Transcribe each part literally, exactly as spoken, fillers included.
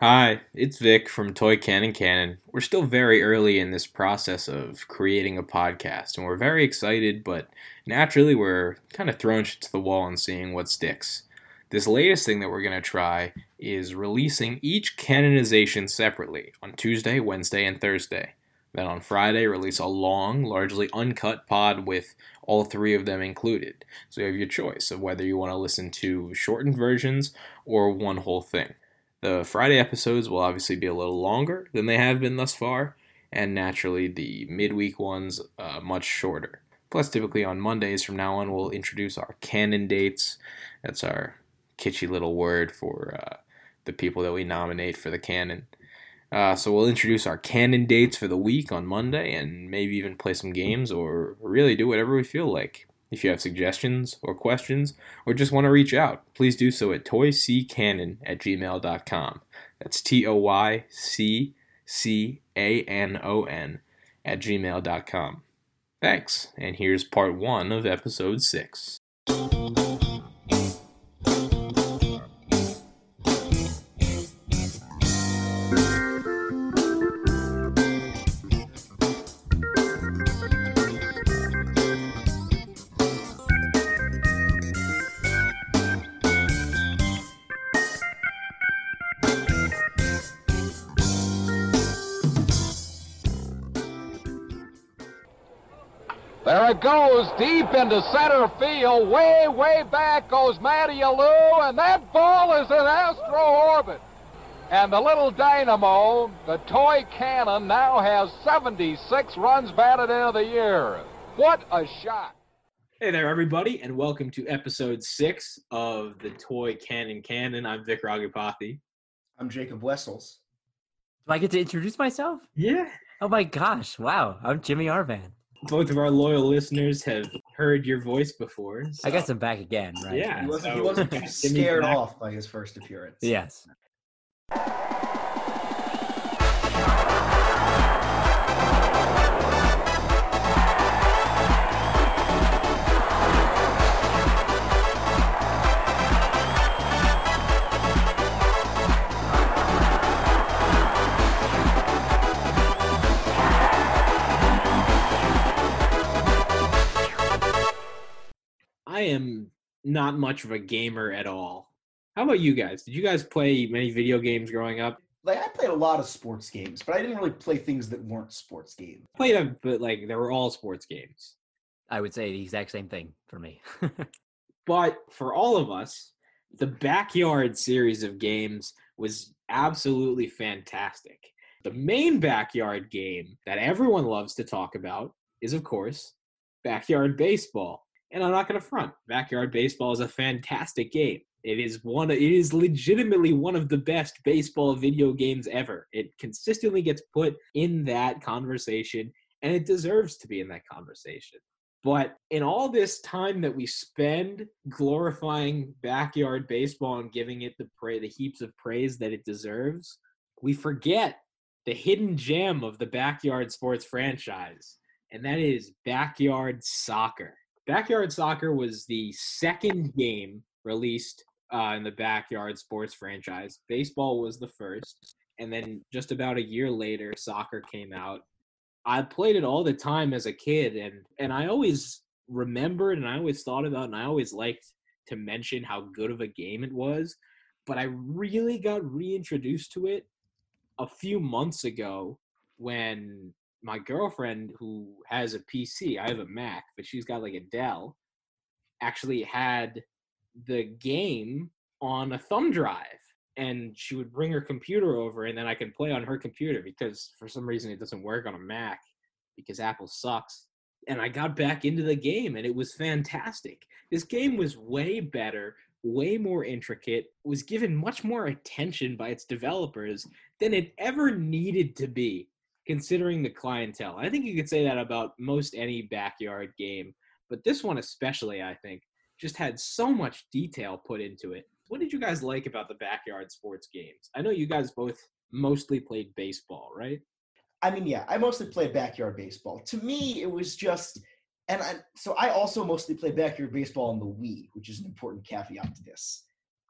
Hi, it's Vic from Toy Cannon Cannon. We're still very early in this process of creating a podcast, and we're very excited, but naturally we're kind of throwing shit to the wall and seeing what sticks. This latest thing that we're going to try is releasing each canonization separately on Tuesday, Wednesday, and Thursday. Then on Friday, release a long, largely uncut pod with all three of them included. So you have your choice of whether you want to listen to shortened versions or one whole thing. The Friday episodes will obviously be a little longer than they have been thus far, and naturally the midweek ones uh, much shorter. Plus, typically on Mondays from now on, we'll introduce our canon dates. That's our kitschy little word for uh, the people that we nominate for the canon. Uh, so we'll introduce our canon dates for the week on Monday, and maybe even play some games, or really do whatever we feel like. If you have suggestions or questions, or just want to reach out, please do so at toyccannon at gmail dot com. That's T O Y C C A N O N at gmail dot com. Thanks, and here's part one of episode six. There it goes, deep into center field, way, way back goes Matty Alou, and that ball is in astro orbit. And the little dynamo, the Toy Cannon, now has seventy-six runs batted into the year. What a shot. Hey there, everybody, and welcome to episode six of the Toy Cannon Cannon. I'm Vic Ragapathy. I'm Jacob Wessels. Do I get to introduce myself? Yeah. Oh, my gosh. Wow. I'm Jimmy Arvan. Both of our loyal listeners have heard your voice before. So. I guess I'm back again, right? Yeah. He wasn't, he wasn't scared off by his first appearance. Yes. I am not much of a gamer at all. How about you guys? Did you guys play many video games growing up? Like, I played a lot of sports games, but I didn't really play things that weren't sports games. I played them, but like, they were all sports games. I would say the exact same thing for me. But for all of us, the Backyard series of games was absolutely fantastic. The main Backyard game that everyone loves to talk about is, of course, Backyard Baseball. And I'm not going to front. Backyard Baseball is a fantastic game. It is one. It is legitimately one of the best baseball video games ever. It consistently gets put in that conversation, and it deserves to be in that conversation. But in all this time that we spend glorifying Backyard Baseball and giving it the pra- the heaps of praise that it deserves, we forget the hidden gem of the Backyard Sports franchise, and that is Backyard Soccer. Backyard Soccer was the second game released uh, in the Backyard Sports franchise. Baseball was the first, and then just about a year later, soccer came out. I played it all the time as a kid, and, and I always remembered, and I always thought about, and I always liked to mention how good of a game it was, but I really got reintroduced to it a few months ago when my girlfriend, who has a P C, I have a Mac, but she's got like a Dell, actually had the game on a thumb drive, and she would bring her computer over, and then I could play on her computer, because for some reason it doesn't work on a Mac because Apple sucks. And I got back into the game, and it was fantastic. This game was way better, way more intricate, was given much more attention by its developers than it ever needed to be, considering the clientele. I think you could say that about most any backyard game, but this one especially, I think, just had so much detail put into it. What did you guys like about the Backyard Sports games? I know you guys both mostly played baseball, right? I mean, yeah, I mostly played Backyard Baseball. To me, it was just, and I, so I also mostly played Backyard Baseball on the Wii, which is an important caveat to this.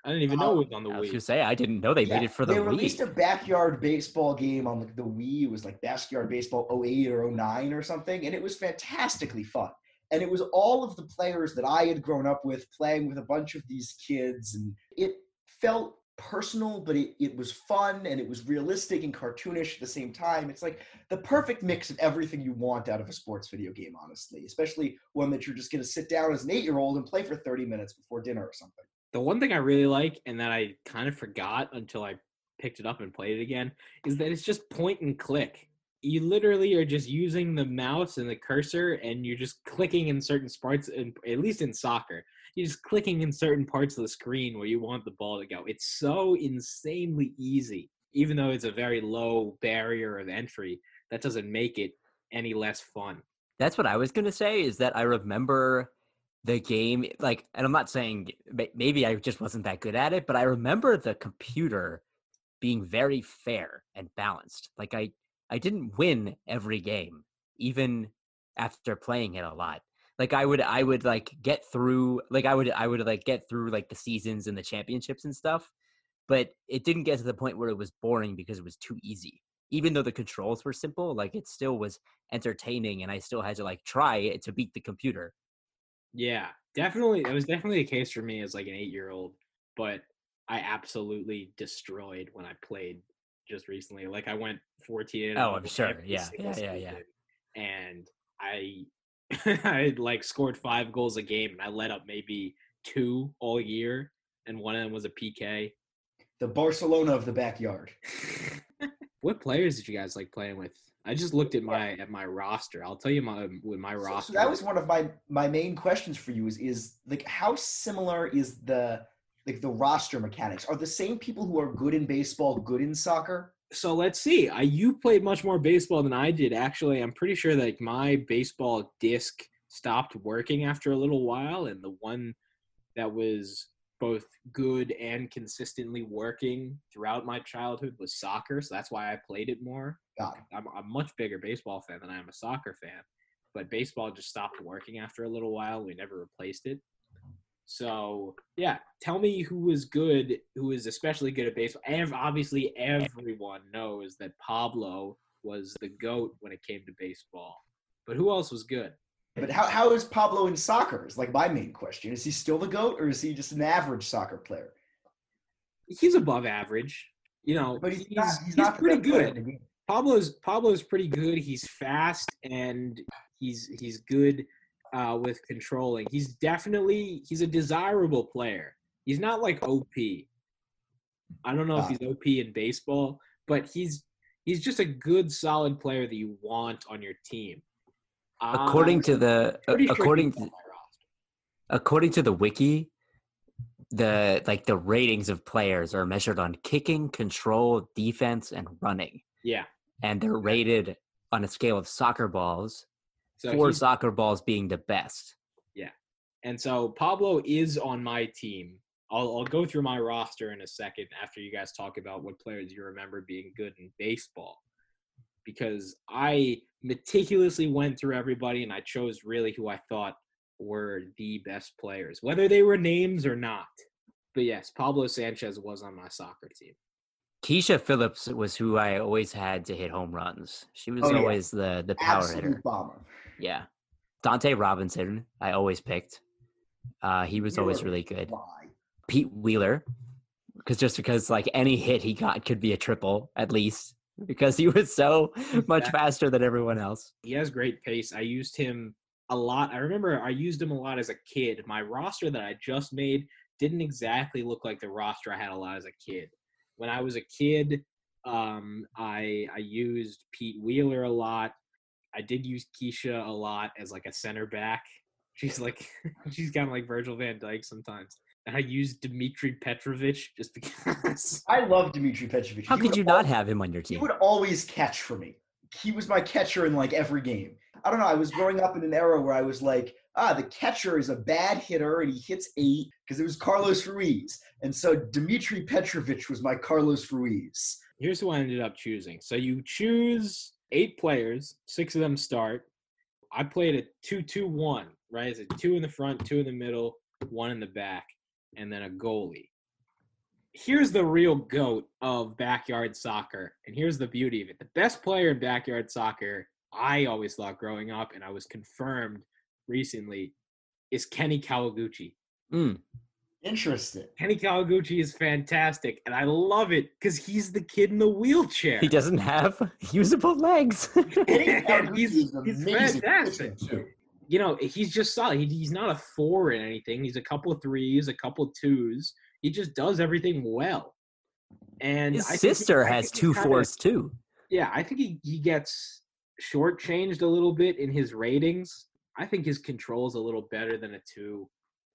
I didn't even know um, it was on the Wii. I was going to say, I didn't know they yeah, made it for the Wii. They released Wii. a backyard baseball game on the, the Wii. It was like Backyard Baseball oh eight or oh nine or something, and it was fantastically fun. And it was all of the players that I had grown up with playing with a bunch of these kids, and it felt personal, but it, it was fun, and it was realistic and cartoonish at the same time. It's like the perfect mix of everything you want out of a sports video game, honestly, especially one that you're just going to sit down as an eight-year-old and play for thirty minutes before dinner or something. The one thing I really like, and that I kind of forgot until I picked it up and played it again, is that it's just point and click. You literally are just using the mouse and the cursor, and you're just clicking in certain parts, in, at least in soccer. You're just clicking in certain parts of the screen where you want the ball to go. It's so insanely easy, even though it's a very low barrier of entry. That doesn't make it any less fun. That's what I was going to say, is that I remember the game, like, and I'm not saying, maybe I just wasn't that good at it, but I remember the computer being very fair and balanced. Like, I, I didn't win every game, even after playing it a lot. Like, I would, I would like get through, like, I would, I would like get through like the seasons and the championships and stuff, but it didn't get to the point where it was boring because it was too easy. Even though the controls were simple, like, it still was entertaining, and I still had to like try to beat the computer. Yeah, definitely. It was definitely the case for me as like an eight-year-old, but I absolutely destroyed when I played just recently. Like, I went fourteen. Oh, I'm sure. Yeah, yeah, yeah, yeah. And I, I like scored five goals a game, and I let up maybe two all year, and one of them was a P K. The Barcelona of the backyard. What players did you guys like playing with? I just looked at my at my roster. I'll tell you my with my roster. So, so that was one of my, my main questions for you is is like, how similar is the like the roster mechanics? Are the same people who are good in baseball good in soccer? So let's see. I you played much more baseball than I did. Actually, I'm pretty sure that like, my baseball disc stopped working after a little while, and the one that was both good and consistently working throughout my childhood was soccer. So that's why I played it more. Got it. I'm a much bigger baseball fan than I am a soccer fan, but baseball just stopped working after a little while. We never replaced it. So yeah, tell me who was good, who is especially good at baseball. And obviously everyone knows that Pablo was the GOAT when it came to baseball, but who else was good? But how how is Pablo in soccer? Is like my main question. Is he still the GOAT, or is he just an average soccer player? He's above average, you know. But he's he's, not, he's, he's not pretty good. Pablo's Pablo's pretty good. He's fast, and he's he's good uh, with controlling. He's definitely he's a desirable player. He's not like O P. I don't know uh, if he's O P in baseball, but he's he's just a good, solid player that you want on your team. According um, to the uh, according sure to, according to the wiki, the like the ratings of players are measured on kicking, control, defense, and running. Yeah, and they're rated on a scale of soccer balls, so four soccer balls being the best. Yeah, and so Pablo is on my team. I'll I'll go through my roster in a second after you guys talk about what players you remember being good in baseball, because I meticulously went through everybody and I chose really who I thought were the best players, whether they were names or not. But yes, Pablo Sanchez was on my soccer team. Keisha Phillips was who I always had to hit home runs. She was oh, always yeah. the, the power Absolute hitter. Bomber. Yeah. Dante Robinson, I always picked. Uh, he was You're always really good. Why? Pete Wheeler, because just because like any hit he got could be a triple at least, because he was so much exactly. faster than everyone else. He has great pace. I used him a lot. I remember I used him a lot as a kid. My roster that I just made didn't exactly look like the roster I had a lot as a kid. When I was a kid, um, I I used Pete Wheeler a lot. I did use Keisha a lot as like a center back. She's like, she's kind of like Virgil van Dijk sometimes. I used Dmitry Petrovich just because. I love Dmitry Petrovich. How he could you not always, have him on your team? He would always catch for me. He was my catcher in like every game. I don't know. I was growing up in an era where I was like, ah, the catcher is a bad hitter and he hits eight, because it was Carlos Ruiz. And so Dmitry Petrovich was my Carlos Ruiz. Here's who I ended up choosing. So you choose eight players, six of them start. I played a two two one, right? It's a two in the front, two in the middle, one in the back, and then a goalie. here's the real GOAT of backyard soccer, and here's the beauty of it. The best player in backyard soccer, I always thought growing up, and I was confirmed recently, is Kenny Kawaguchi. Mm. Interesting. Kenny Kawaguchi is fantastic, and I love it because he's the kid in the wheelchair. He doesn't have usable legs. And he's, he's fantastic. Too. You know, he's just solid. He, he's not a four in anything. He's a couple of threes, a couple of twos. He just does everything well. And his I sister he, has two kinda, fours too. Yeah, I think he, he gets shortchanged a little bit in his ratings. I think his control is a little better than a two.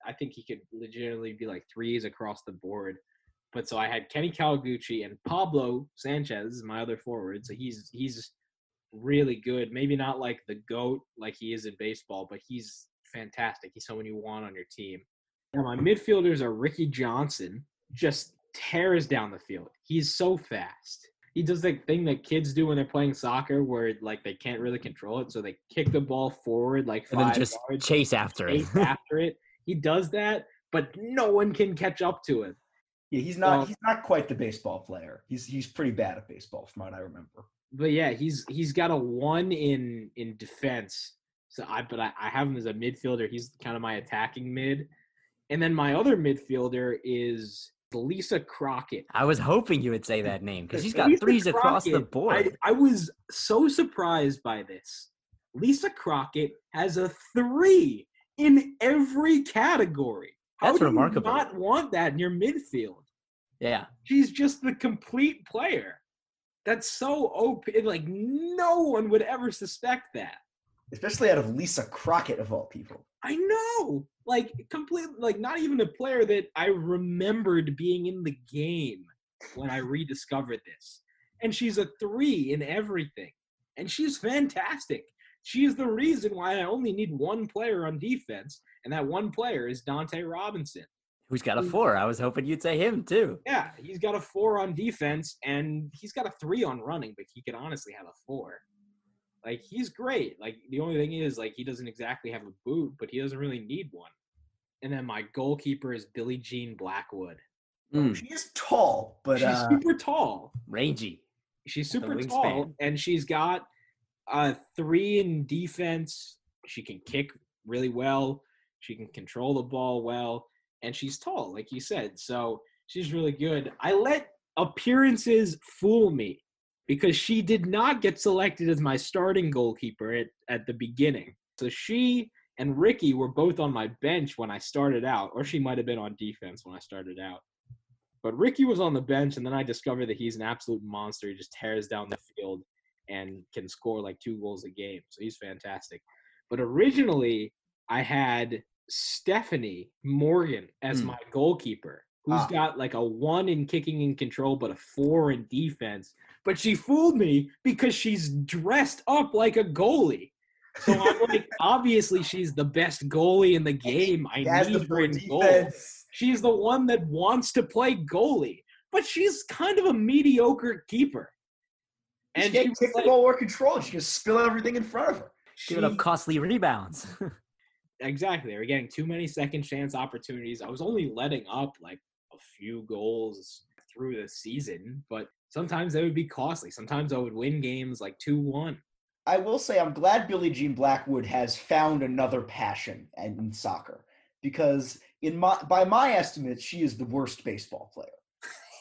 I think he could legitimately be like threes across the board. But so I had Kenny Kawaguchi and Pablo Sanchez, my other forward. So he's he's really good. Maybe not like the GOAT like he is in baseball, but he's fantastic. He's someone you want on your team. And my midfielders are Ricky Johnson. Just tears down the field. He's so fast. He does that thing that kids do when they're playing soccer where, like, they can't really control it. So they kick the ball forward like five and then just yards, chase after it. Chase after it. He does that, but no one can catch up to him. Yeah, he's not um, he's not quite the baseball player. He's he's pretty bad at baseball from what I remember. But yeah, he's he's got a one in in defense. So I but I, I have him as a midfielder. He's kind of my attacking mid. And then my other midfielder is Lisa Crockett. I was hoping you would say that name because she's got Lisa threes Crockett, across the board. I, I was so surprised by this. Lisa Crockett has a three in every category. How That's do remarkable. You not want that in your midfield? Yeah. She's just the complete player. That's so open. Like, no one would ever suspect that. Especially out of Lisa Crockett, of all people. I know. Like, completely, like, not even a player that I remembered being in the game when I rediscovered this. And she's a three in everything. And she's fantastic. She is the reason why I only need one player on defense, and that one player is Dante Robinson. Who's got a four. I was hoping you'd say him, too. Yeah, he's got a four on defense, and he's got a three on running, but he could honestly have a four. Like, he's great. Like, the only thing is, like, he doesn't exactly have a boot, but he doesn't really need one. And then my goalkeeper is Billie Jean Blackwood. Mm. She is tall, but... She's uh, super tall. Rangy. She's super tall, and she's got... Uh, three in defense. She can kick really well. She can control the ball well. And she's tall, like you said. So she's really good. I let appearances fool me because she did not get selected as my starting goalkeeper at, at the beginning. So she and Ricky were both on my bench when I started out, or she might have been on defense when I started out. But Ricky was on the bench, and then I discovered that he's an absolute monster. He just tears down the field and can score like two goals a game. So he's fantastic. But originally, I had Stephanie Morgan as mm. my goalkeeper, who's ah. got like a one in kicking and control, but a four in defense. But she fooled me because she's dressed up like a goalie. So I'm like, obviously she's the best goalie in the game. I That's need her in defense. Goal. She's the one that wants to play goalie. But she's kind of a mediocre keeper. And she can't take the ball or control. She can spill everything in front of her. She, Giving up costly rebounds. Exactly. They were getting too many second chance opportunities. I was only letting up like a few goals through the season, but sometimes they would be costly. Sometimes I would win games like two one. I will say I'm glad Billie Jean Blackwood has found another passion in soccer because in my, by my estimate, she is the worst baseball player.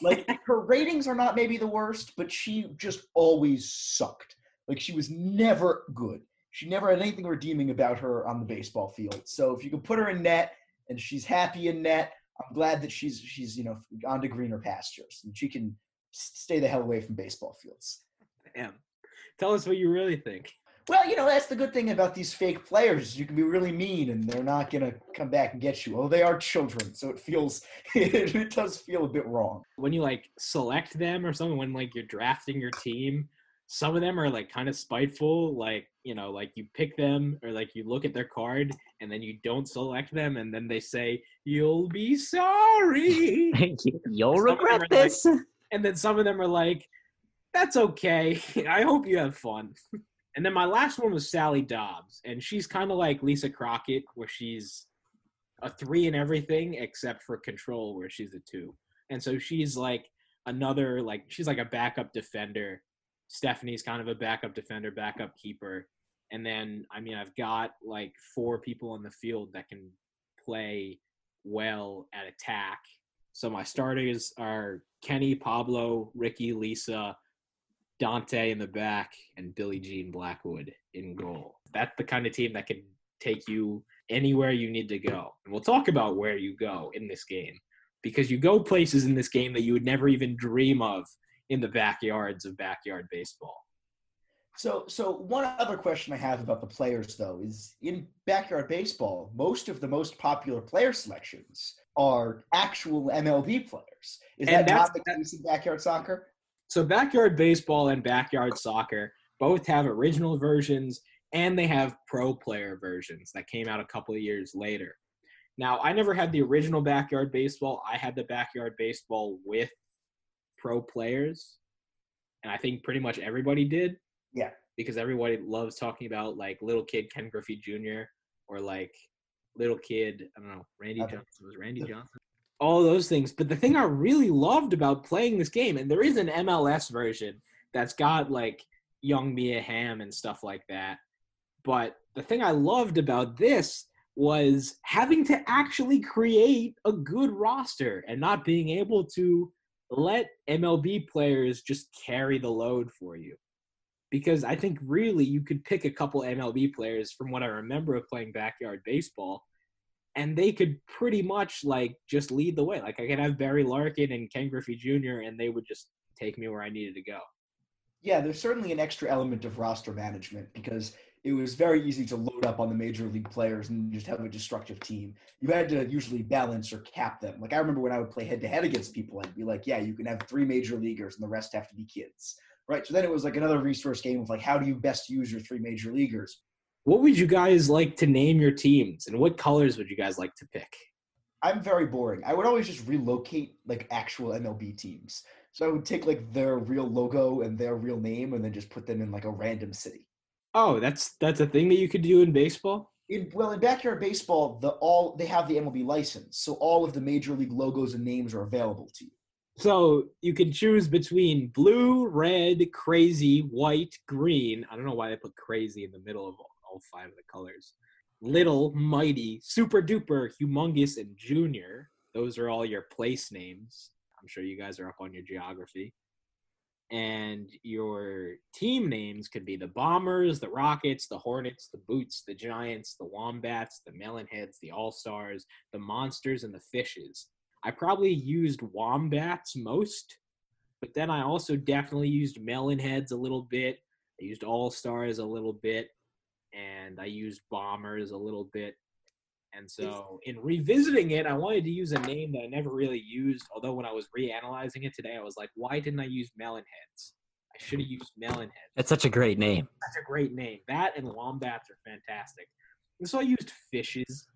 Like, her ratings are not maybe the worst, but she just always sucked. Like, she was never good. She never had anything redeeming about her on the baseball field. So if you can put her in net and she's happy in net, I'm glad that she's, she's you know, on to greener pastures. And she can stay the hell away from baseball fields. Damn. Tell us what you really think. Well, you know, that's the good thing about these fake players. You can be really mean, and they're not going to come back and get you. Oh, they are children, so it feels – it does feel a bit wrong. When you, like, select them or something, when, like, you're drafting your team, some of them are, like, kind of spiteful. Like, you know, like, you pick them or, like, you look at their card, and then you don't select them, and then they say, you'll be sorry. You'll regret this. Like, and then some of them are like, that's okay. I hope you have fun. And then my last one was Sally Dobbs, and she's kind of like Lisa Crockett, where she's a three in everything except for control, where she's a two. And so she's like another, like, she's like a backup defender. Stephanie's kind of a backup defender, backup keeper. And then, I mean, I've got like four people on the field that can play well at attack. So my starters are Kenny, Pablo, Ricky, Lisa, Dante in the back, and Billie Jean Blackwood in goal. That's the kind of team that can take you anywhere you need to go. And we'll talk about where you go in this game, because you go places in this game that you would never even dream of in the backyards of backyard baseball. So so one other question I have about the players, though, is in backyard baseball, most of the most popular player selections are actual M L B players. Is and that not the case in backyard soccer? So backyard baseball and backyard soccer both have original versions, and they have pro player versions that came out a couple of years later. Now, I never had the original backyard baseball. I had the backyard baseball with pro players, and I think pretty much everybody did. Yeah. Because everybody loves talking about, like, little kid Ken Griffey Junior or, like, little kid, I don't know, Randy Johnson. Was Randy Johnson? All those things. But the thing I really loved about playing this game, and there is an M L S version that's got, like, young Mia Hamm and stuff like that. But the thing I loved about this was having to actually create a good roster and not being able to let M L B players just carry the load for you. Because I think really you could pick a couple M L B players from what I remember of playing backyard baseball, and they could pretty much like just lead the way. Like I could have Barry Larkin and Ken Griffey Junior and they would just take me where I needed to go. Yeah, there's certainly an extra element of roster management because it was very easy to load up on the major league players and just have a destructive team. You had to usually balance or cap them. Like I remember when I would play head to head against people, I'd be like, yeah, you can have three major leaguers and the rest have to be kids. Right, so then it was like another resource game of like, how do you best use your three major leaguers? What would you guys like to name your teams, and what colors would you guys like to pick? I'm very boring. I would always just relocate like actual M L B teams. So I would take like their real logo and their real name and then just put them in like a random city. Oh, that's that's a thing that you could do in baseball? In, well, in backyard baseball, the all they have the M L B license, so all of the major league logos and names are available to you. So you can choose between blue, red, crazy, white, green. I don't know why they put crazy in the middle of all, all five of the colors. Little, mighty, super duper, humongous, and junior. Those are all your place names. I'm sure you guys are up on your geography. And your team names could be the Bombers, the Rockets, the Hornets, the Boots, the Giants, the Wombats, the Melonheads, the All-Stars, the Monsters, and the Fishes. I probably used Wombats most, but then I also definitely used Melonheads a little bit. I used All-Stars a little bit, and I used Bombers a little bit. And so in revisiting it, I wanted to use a name that I never really used, although when I was reanalyzing it today, I was like, why didn't I use Melonheads? I should have used Melonheads. That's such a great name. That's a great name. That and Wombats are fantastic. And so I used Fishes.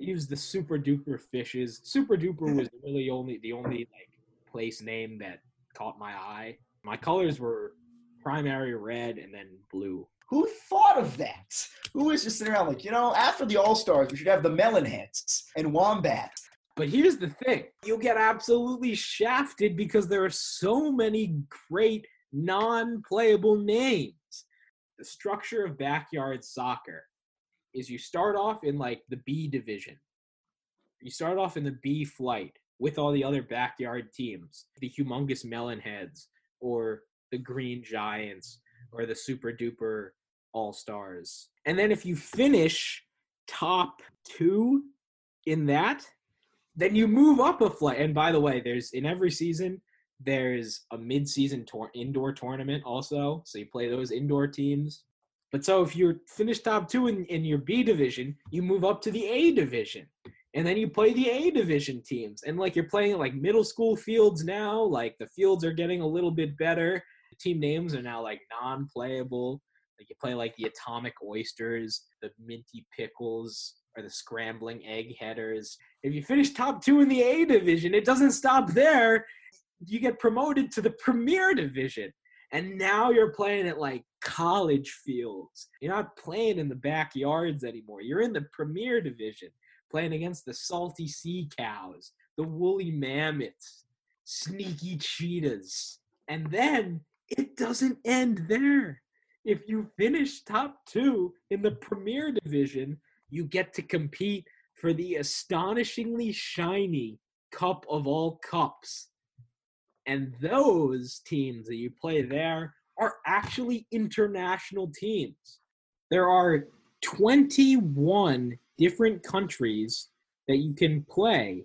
I used the Super Duper Fishes. Super Duper was really only the only like place name that caught my eye. My colors were primary red and then blue. Who thought of that? Who was just sitting around like, you know, after the All-Stars, we should have the Melonheads and Wombats. But here's the thing. You'll get absolutely shafted because there are so many great non-playable names. The structure of backyard soccer is you start off in, like, the B division. You start off in the B flight with all the other backyard teams, the Humongous Melonheads or the Green Giants or the Super Duper All-Stars. And then if you finish top two in that, then you move up a flight. And by the way, there's in every season, there's a mid-season tor- indoor tournament also. So you play those indoor teams. But so if you finish top two in, in your B division, you move up to the A division. And then you play the A division teams. And, like, you're playing, like, middle school fields now. Like, the fields are getting a little bit better. The team names are now, like, non-playable. Like, you play, like, the Atomic Oysters, the Minty Pickles, or the Scrambling Egg Headers. If you finish top two in the A division, it doesn't stop there. You get promoted to the Premier Division. And now you're playing at, like, college fields. You're not playing in the backyards anymore. You're in the Premier Division, playing against the Salty Sea Cows, the Woolly Mammoths, sneaky cheetahs. And then it doesn't end there. If you finish top two in the Premier Division, you get to compete for the astonishingly shiny Cup of All Cups. And those teams that you play there are actually international teams. There are twenty-one different countries that you can play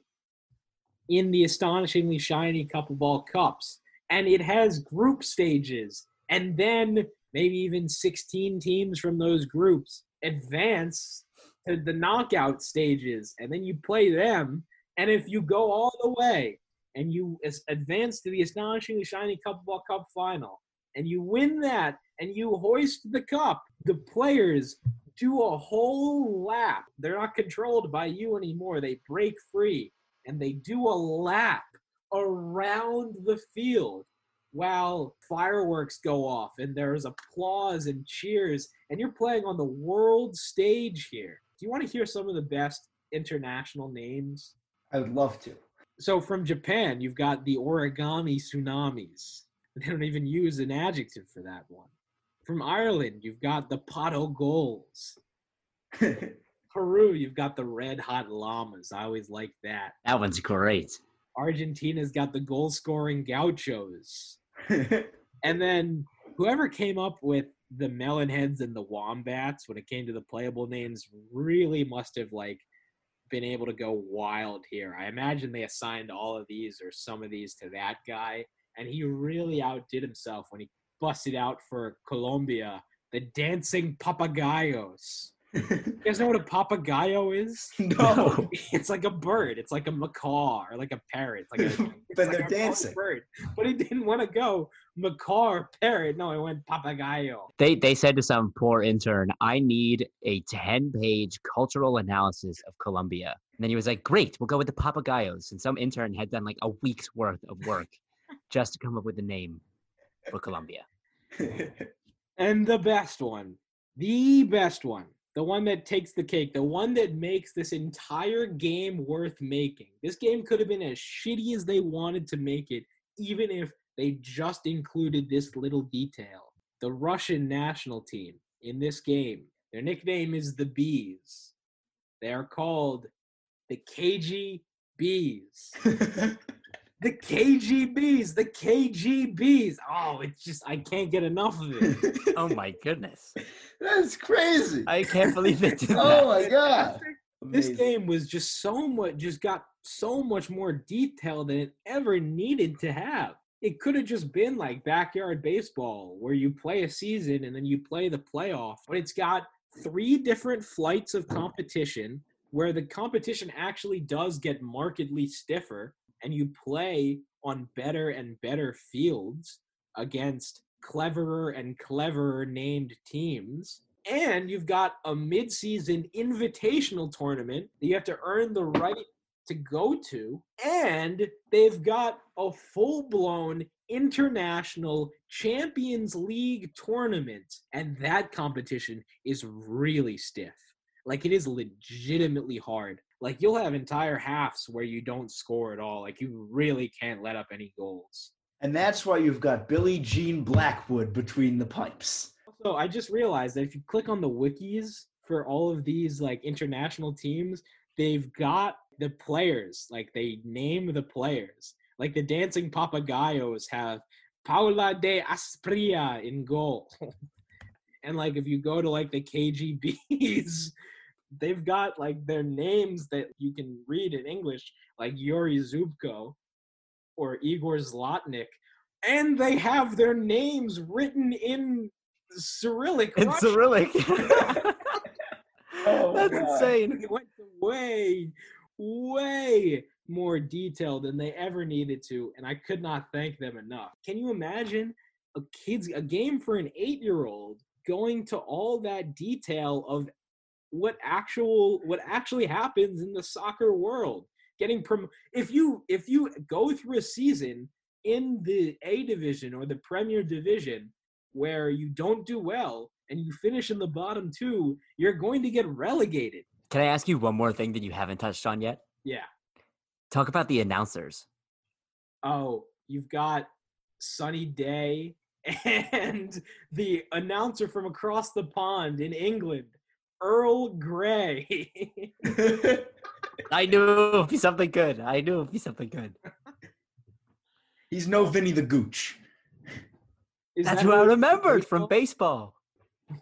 in the astonishingly shiny Cup of All Cups. And it has group stages. And then maybe even sixteen teams from those groups advance to the knockout stages. And then you play them. And if you go all the way and you advance to the astonishingly shiny Cup of All Cup final, and you win that, and you hoist the cup, the players do a whole lap. They're not controlled by you anymore. They break free, and they do a lap around the field while fireworks go off, and there's applause and cheers, and you're playing on the world stage here. Do you want to hear some of the best international names? I would love to. So from Japan, you've got the Origami Tsunamis. They don't even use an adjective for that one. From Ireland, you've got the Pato Goals. Peru, you've got the Red Hot Llamas. I always like that. That one's great. Argentina's got the goal-scoring Gauchos. And then whoever came up with the Melonheads and the Wombats when it came to the playable names really must have, like, been able to go wild here. I imagine they assigned all of these or some of these to that guy, and he really outdid himself when he busted out for Colombia the Dancing Papagayos. You guys know what a papagayo is? No. It's like a bird. It's like a macaw or like a parrot. It's like a, it's but like they're a dancing. Bird. But he didn't want to go macaw or parrot. No, he went papagayo. They they said to some poor intern, I need a ten-page cultural analysis of Colombia. And then he was like, great, we'll go with the papagayos. And some intern had done like a week's worth of work just to come up with a name for Colombia. And the best one, the best one. The one that takes the cake, the one that makes this entire game worth making. This game could have been as shitty as they wanted to make it, even if they just included this little detail. The Russian national team in this game, their nickname is the Bees. They are called the K G Bs. The K G Bs, the K G Bs. Oh, it's just, I can't get enough of it. Oh my goodness. That's crazy. I can't believe it. Oh my God. This Amazing. Game was just so much, just got so much more detail than it ever needed to have. It could have just been like backyard baseball where you play a season and then you play the playoff, but it's got three different flights of competition where the competition actually does get markedly stiffer. And you play on better and better fields against cleverer and cleverer named teams. And you've got a mid-season invitational tournament that you have to earn the right to go to. And they've got a full-blown international Champions League tournament. And that competition is really stiff. Like, it is legitimately hard. Like, you'll have entire halves where you don't score at all. Like, you really can't let up any goals. And that's why you've got Billie Jean Blackwood between the pipes. Also, I just realized that if you click on the wikis for all of these, like, international teams, they've got the players. Like, they name the players. Like, the Dancing Papagayos have Paula de Aspria in goal. And, like, if you go to, like, the K G Bs... They've got, like, their names that you can read in English, like Yuri Zubko or Igor Zlotnik, and they have their names written in Cyrillic. In Russian. Cyrillic. Oh, that's God. Insane. It went way, way more detail than they ever needed to, and I could not thank them enough. Can you imagine a kid's a game for an eight-year-old going to all that detail of what actual what actually happens in the soccer world? Getting prom- if you if you go through a season in the A division or the Premier Division where you don't do well and you finish in the bottom two, you're going to get relegated. Can I ask you one more thing that you haven't touched on yet? Yeah. Talk about the announcers. oh, you've got Sunny Day and the announcer from across the pond in England, Earl Grey. I knew it'd be something good. I knew it'd be something good. He's no Vinny the Gooch. Is That's that who I remembered baseball? From baseball.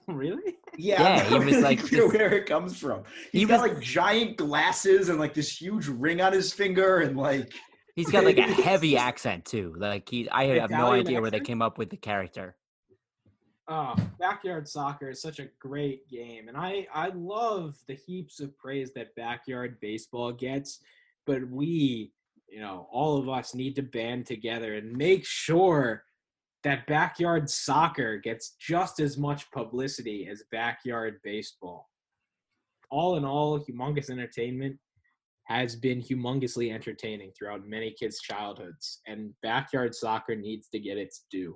Really? Yeah. Yeah, he was really like this, where it comes from. He's he got was, like giant glasses and like this huge ring on his finger and like he's got like a heavy accent too. Like he, I have Italian no idea accent? Where they came up with the character. Oh, Backyard Soccer is such a great game, and I I love the heaps of praise that Backyard Baseball gets, but we, you know, all of us need to band together and make sure that Backyard Soccer gets just as much publicity as Backyard Baseball. All in all, Humongous Entertainment has been humongously entertaining throughout many kids' childhoods, and Backyard Soccer needs to get its due.